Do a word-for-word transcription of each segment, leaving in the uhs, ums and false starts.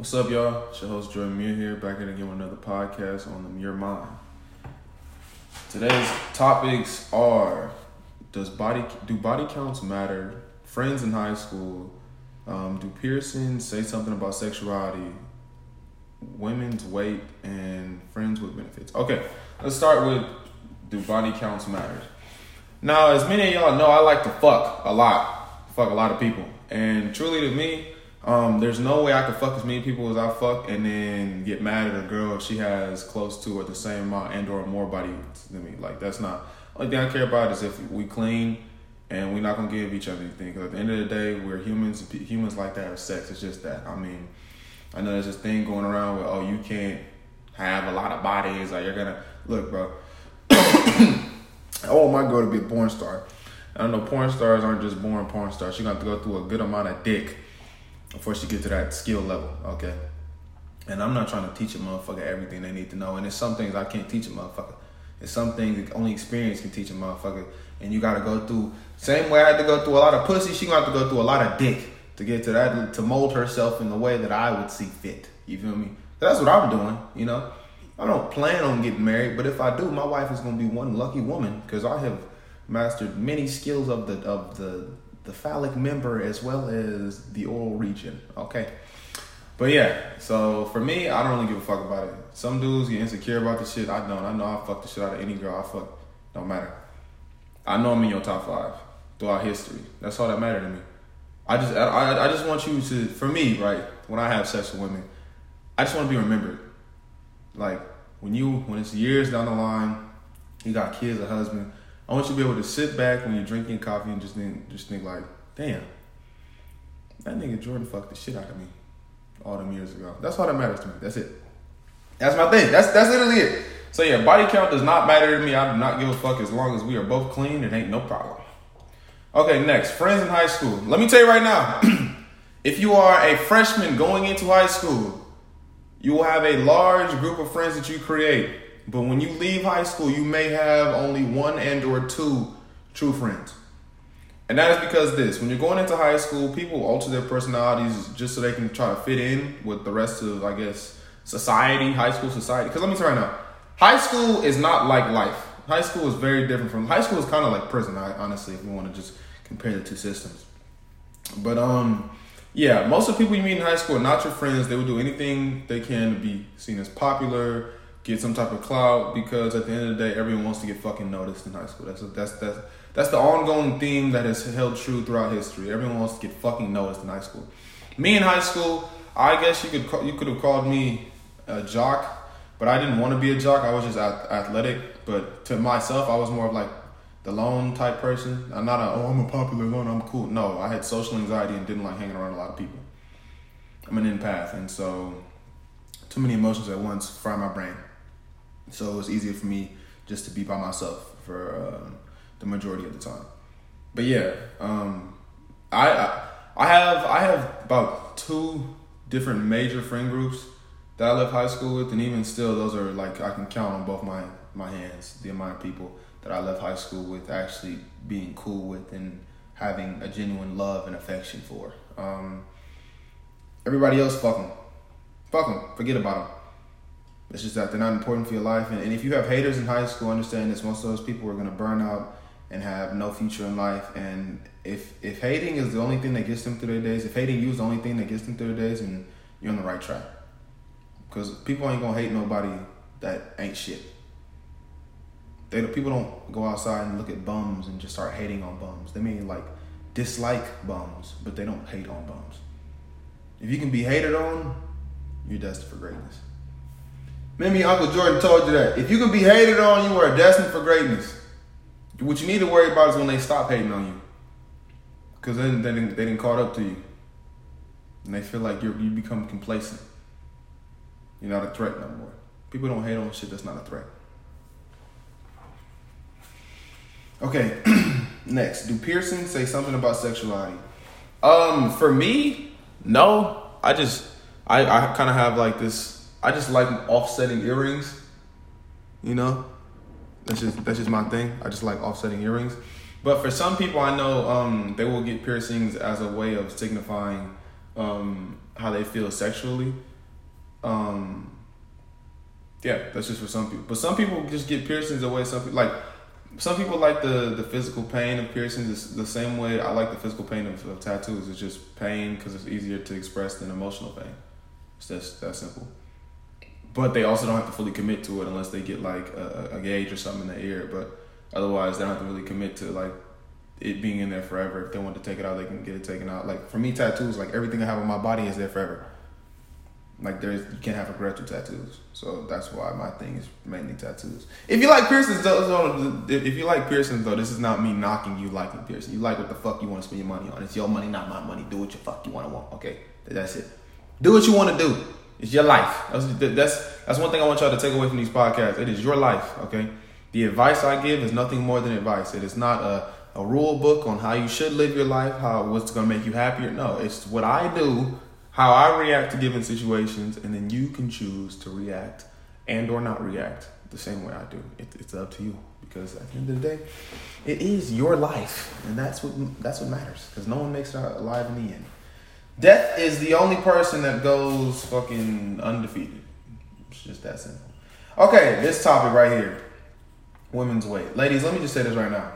What's up, y'all? It's your host, Joy Muir here, back in again with another podcast on the Muir Mind. Today's topics are, does body do body counts matter? Friends in high school, um, do piercings say something about sexuality? Women's weight and friends with benefits. Okay, let's start with, do body counts matter? Now, as many of y'all know, I like to fuck a lot. Fuck a lot of people. And truly to me, um, there's no way I could fuck as many people as I fuck and then get mad at a girl if she has close to or the same amount and or more body than me. Like, that's not... Only thing I care about is if we clean and we're not going to give each other anything. Because at the end of the day, we're humans. Humans like to have sex. It's just that. I mean, I know there's this thing going around where, oh, you can't have a lot of bodies. Like, you're going to... Look, bro. I want my girl to be a porn star. I don't know, porn stars aren't just born porn stars. She's going to have to go through a good amount of dick before she gets to that skill level, okay? And I'm not trying to teach a motherfucker everything they need to know. And there's some things I can't teach a motherfucker. There's some things that only experience can teach a motherfucker. And you got to go through, same way I had to go through a lot of pussy, she's going to have to go through a lot of dick to get to that, to mold herself in the way that I would see fit. You feel me? That's what I'm doing, you know? I don't plan on getting married, but if I do, my wife is going to be one lucky woman because I have mastered many skills of the of the, the phallic member as well as the oral region, okay? But yeah, so for me, I don't really give a fuck about it. Some dudes get insecure about the shit. I don't. I know I fuck the shit out of any girl I fuck. Don't matter. I know I'm in your top five throughout history. That's all that mattered to me. I just, I, I just want you to, for me, right, when I have sex with women, I just want to be remembered. Like, when you, when it's years down the line, you got kids, a husband, I want you to be able to sit back when you're drinking coffee and just think, just think like, damn, that nigga Jordan fucked the shit out of me all them years ago. That's all that matters to me. That's it. That's my thing. That's that's literally it. So yeah, body count does not matter to me. I do not give a fuck as long as we are both clean. It ain't no problem. Okay, next, friends in high school. Let me tell you right now, if you are a freshman going into high school, you will have a large group of friends that you create. But when you leave high school, you may have only one and or two true friends. And that is because this. When you're going into high school, people alter their personalities just so they can try to fit in with the rest of, I guess, society, high school society. Because let me tell you right now, high school is not like life. High school is very different from... High school is kind of like prison, honestly, if we want to just compare the two systems. But, um... yeah, most of the people you meet in high school are not your friends. They will do anything they can to be seen as popular, get some type of clout, because at the end of the day, everyone wants to get fucking noticed in high school. That's a, that's that's that's the ongoing theme that has held true throughout history. Everyone wants to get fucking noticed in high school. Me in high school, I guess you could you could have called me a jock, but I didn't want to be a jock. I was just athletic, but to myself, I was more of like the lone type person. I'm not a, oh, I'm a popular lone, I'm cool. No, I had social anxiety and didn't like hanging around a lot of people. I'm an empath, and so too many emotions at once fry my brain. So it was easier for me just to be by myself for uh, the majority of the time. But yeah, um, I, I I have I have about two different major friend groups that I left high school with, and even still, those are like, I can count on both my, my hands, the amount of people that I left high school with actually being cool with and having a genuine love and affection for. Um, everybody else, fuck them. Fuck them. Forget about them. It's just that they're not important for your life. And, and if you have haters in high school, understand this. Most of those people are going to burn out and have no future in life. And if if hating is the only thing that gets them through their days, if hating you is the only thing that gets them through their days, then you're on the right track. Because people ain't going to hate nobody that ain't shit. They, people don't go outside and look at bums and just start hating on bums. They may like dislike bums, but they don't hate on bums. If you can be hated on, you're destined for greatness. Maybe Uncle Jordan told you that. If you can be hated on, you are destined for greatness. What you need to worry about is when they stop hating on you. Because then they didn't, they didn't caught up to you. And they feel like you're, you become complacent. You're not a threat no more. People don't hate on shit that's not a threat. Okay, next. Do piercings say something about sexuality? Um, for me, no. I just, I, I kind of have like this, I just like offsetting earrings, you know? That's just, that's just my thing. I just like offsetting earrings. But for some people I know, um, they will get piercings as a way of signifying um, how they feel sexually. Um, yeah, that's just for some people. But some people just get piercings the way some people like. Some people like the, the physical pain of piercings. It's the same way I like the physical pain of, of tattoos. It's just pain because it's easier to express than emotional pain. It's just that simple. But they also don't have to fully commit to it unless they get like a, a gauge or something in the ear. But otherwise, they don't have to really commit to like it being in there forever. If they want to take it out, they can get it taken out. Like for me, tattoos, like everything I have on my body is there forever. Like there's, you can't have regrets with tattoos, so that's why my thing is mainly tattoos. If you like piercings, though, if you like piercings, though, this is not me knocking you liking piercings. You like what the fuck you want to spend your money on. It's your money, not my money. Do what you fuck you want to want. Okay, that's it. Do what you want to do. It's your life. That's that's that's one thing I want y'all to take away from these podcasts. It is your life. Okay, the advice I give is nothing more than advice. It is not a a rule book on how you should live your life, how what's gonna make you happier. No, it's what I do. How I react to given situations, and then you can choose to react and or not react the same way I do. It, it's up to you, because at the end of the day, it is your life, and that's what that's what matters, because no one makes it out alive in the end. Death is the only person that goes fucking undefeated. It's just that simple. Okay, this topic right here, women's weight. Ladies, let me just say this right now.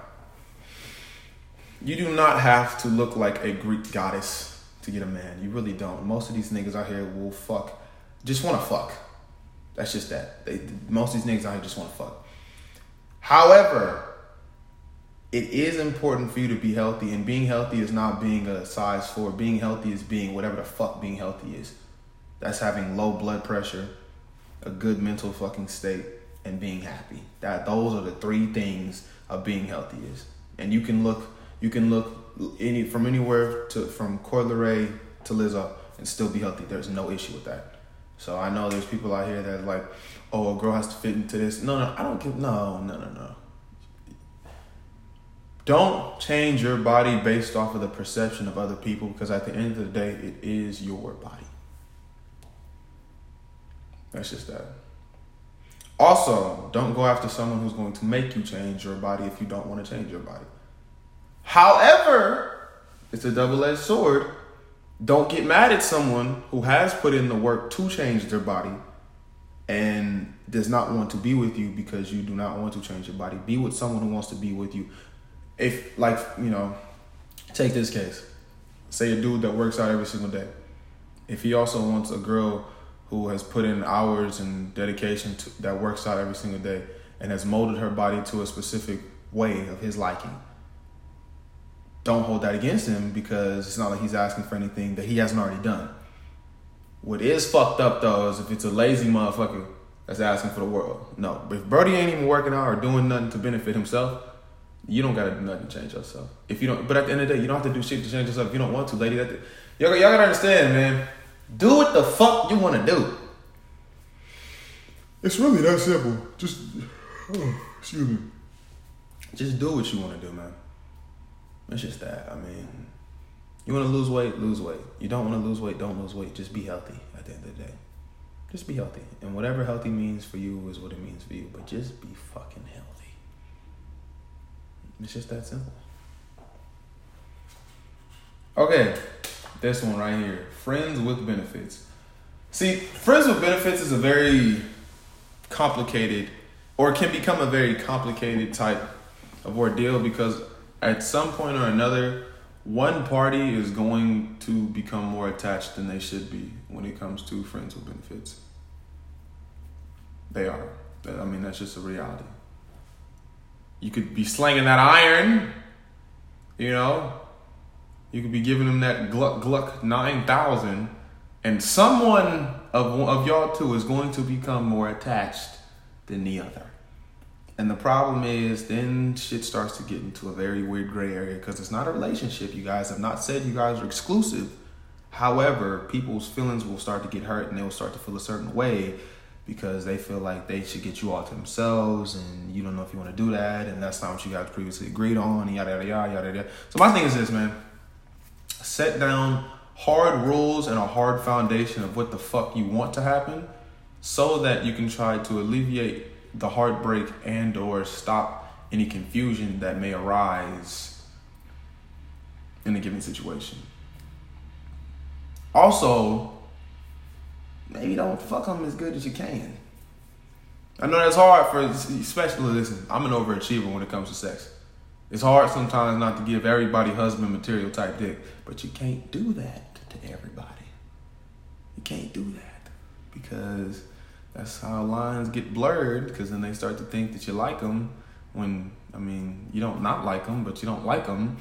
You do not have to look like a Greek goddess to get a man. You really don't. Most of these niggas out here will fuck. Just want to fuck. That's just that. They, most of these niggas out here just want to fuck. However, it is important for you to be healthy, and being healthy is not being a size four. Being healthy is being whatever the fuck being healthy is. That's having low blood pressure, a good mental fucking state, and being happy. That those are the three things of being healthy is. And you can look you can look Any from anywhere to from Corleray to Lizzo and still be healthy. There's no issue with that. So I know there's people out here that are like, oh, a girl has to fit into this. No, no, I don't give. No, no, no, no. Don't change your body based off of the perception of other people, because at the end of the day, it is your body. That's just that. Also, don't go after someone who's going to make you change your body if you don't want to change your body. However, it's a double-edged sword. Don't get mad at someone who has put in the work to change their body and does not want to be with you because you do not want to change your body. Be with someone who wants to be with you. If, like, you know, take this case. Say a dude that works out every single day. If he also wants a girl who has put in hours and dedication to, that works out every single day and has molded her body to a specific way of his liking, don't hold that against him, because it's not like he's asking for anything that he hasn't already done. What is fucked up, though, is if it's a lazy motherfucker that's asking for the world. No, but if Brody ain't even working out or doing nothing to benefit himself, you don't got to do nothing to change yourself. If you don't, but at the end of the day, you don't have to do shit to change yourself if you don't want to, lady. That the, y'all, y'all got to understand, man. Do what the fuck you want to do. It's really that simple. Just, oh, excuse me. Just do what you want to do, man. It's just that. I mean, you want to lose weight, lose weight. You don't want to lose weight, don't lose weight. Just be healthy at the end of the day. Just be healthy. And whatever healthy means for you is what it means for you. But just be fucking healthy. It's just that simple. Okay, this one right here. Friends with benefits. See, friends with benefits is a very complicated, or can become a very complicated type of ordeal, because at some point or another, one party is going to become more attached than they should be when it comes to friends with benefits. They are. I mean, that's just a reality. You could be slinging that iron, you know. You could be giving them that Gluck Gluck nine thousand, and someone of, of y'all two is going to become more attached than the other. And the problem is, then shit starts to get into a very weird gray area, because it's not a relationship. You guys have not said you guys are exclusive. However, people's feelings will start to get hurt, and they will start to feel a certain way because they feel like they should get you all to themselves, and you don't know if you want to do that, and that's not what you guys previously agreed on, and yada, yada, yada, yada, yada. So my thing is this, man. Set down hard rules and a hard foundation of what the fuck you want to happen, so that you can try to alleviate the heartbreak and or stop any confusion that may arise in a given situation. Also, maybe don't fuck them as good as you can. I know that's hard for, especially, listen, I'm an overachiever when it comes to sex. It's hard sometimes not to give everybody husband material type dick, but you can't do that to everybody. You can't do that because that's how lines get blurred, because then they start to think that you like them when, I mean, you don't not like them, but you don't like them,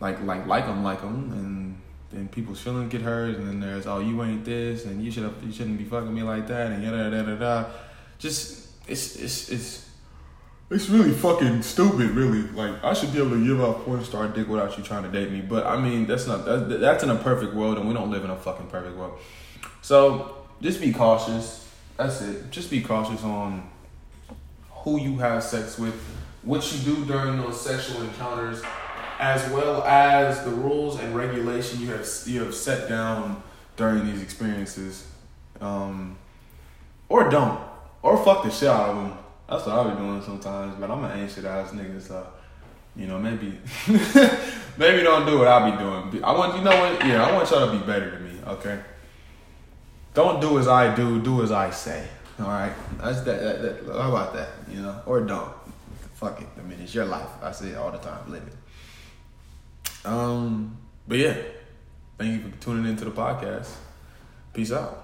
like, like, like them, like them, and then people's feelings get hurt, and then there's, oh, you ain't this, and you should have, you shouldn't be fucking me like that, and yada, yada, yada, yada. Just, it's, it's, it's, it's really fucking stupid, really. Like, I should be able to give out porn star dick without you trying to date me, but I mean, that's not, that's, that's in a perfect world, and we don't live in a fucking perfect world. So, just be cautious. That's it. Just be cautious on who you have sex with, what you do during those sexual encounters, as well as the rules and regulation you have you have set down during these experiences. Um, or don't. Or fuck the shit out of them. That's what I be doing sometimes, but I'm an ancient ass nigga, so, you know, maybe maybe don't do what I be doing. I want, you know what? Yeah, I want y'all to be better than me, okay? Don't do as I do, do as I say. All right? That's that, that, that. How about that? You know? Or don't. Fuck it. I mean, it's your life. I say it all the time. Live it. Um, but yeah. Thank you for tuning into the podcast. Peace out.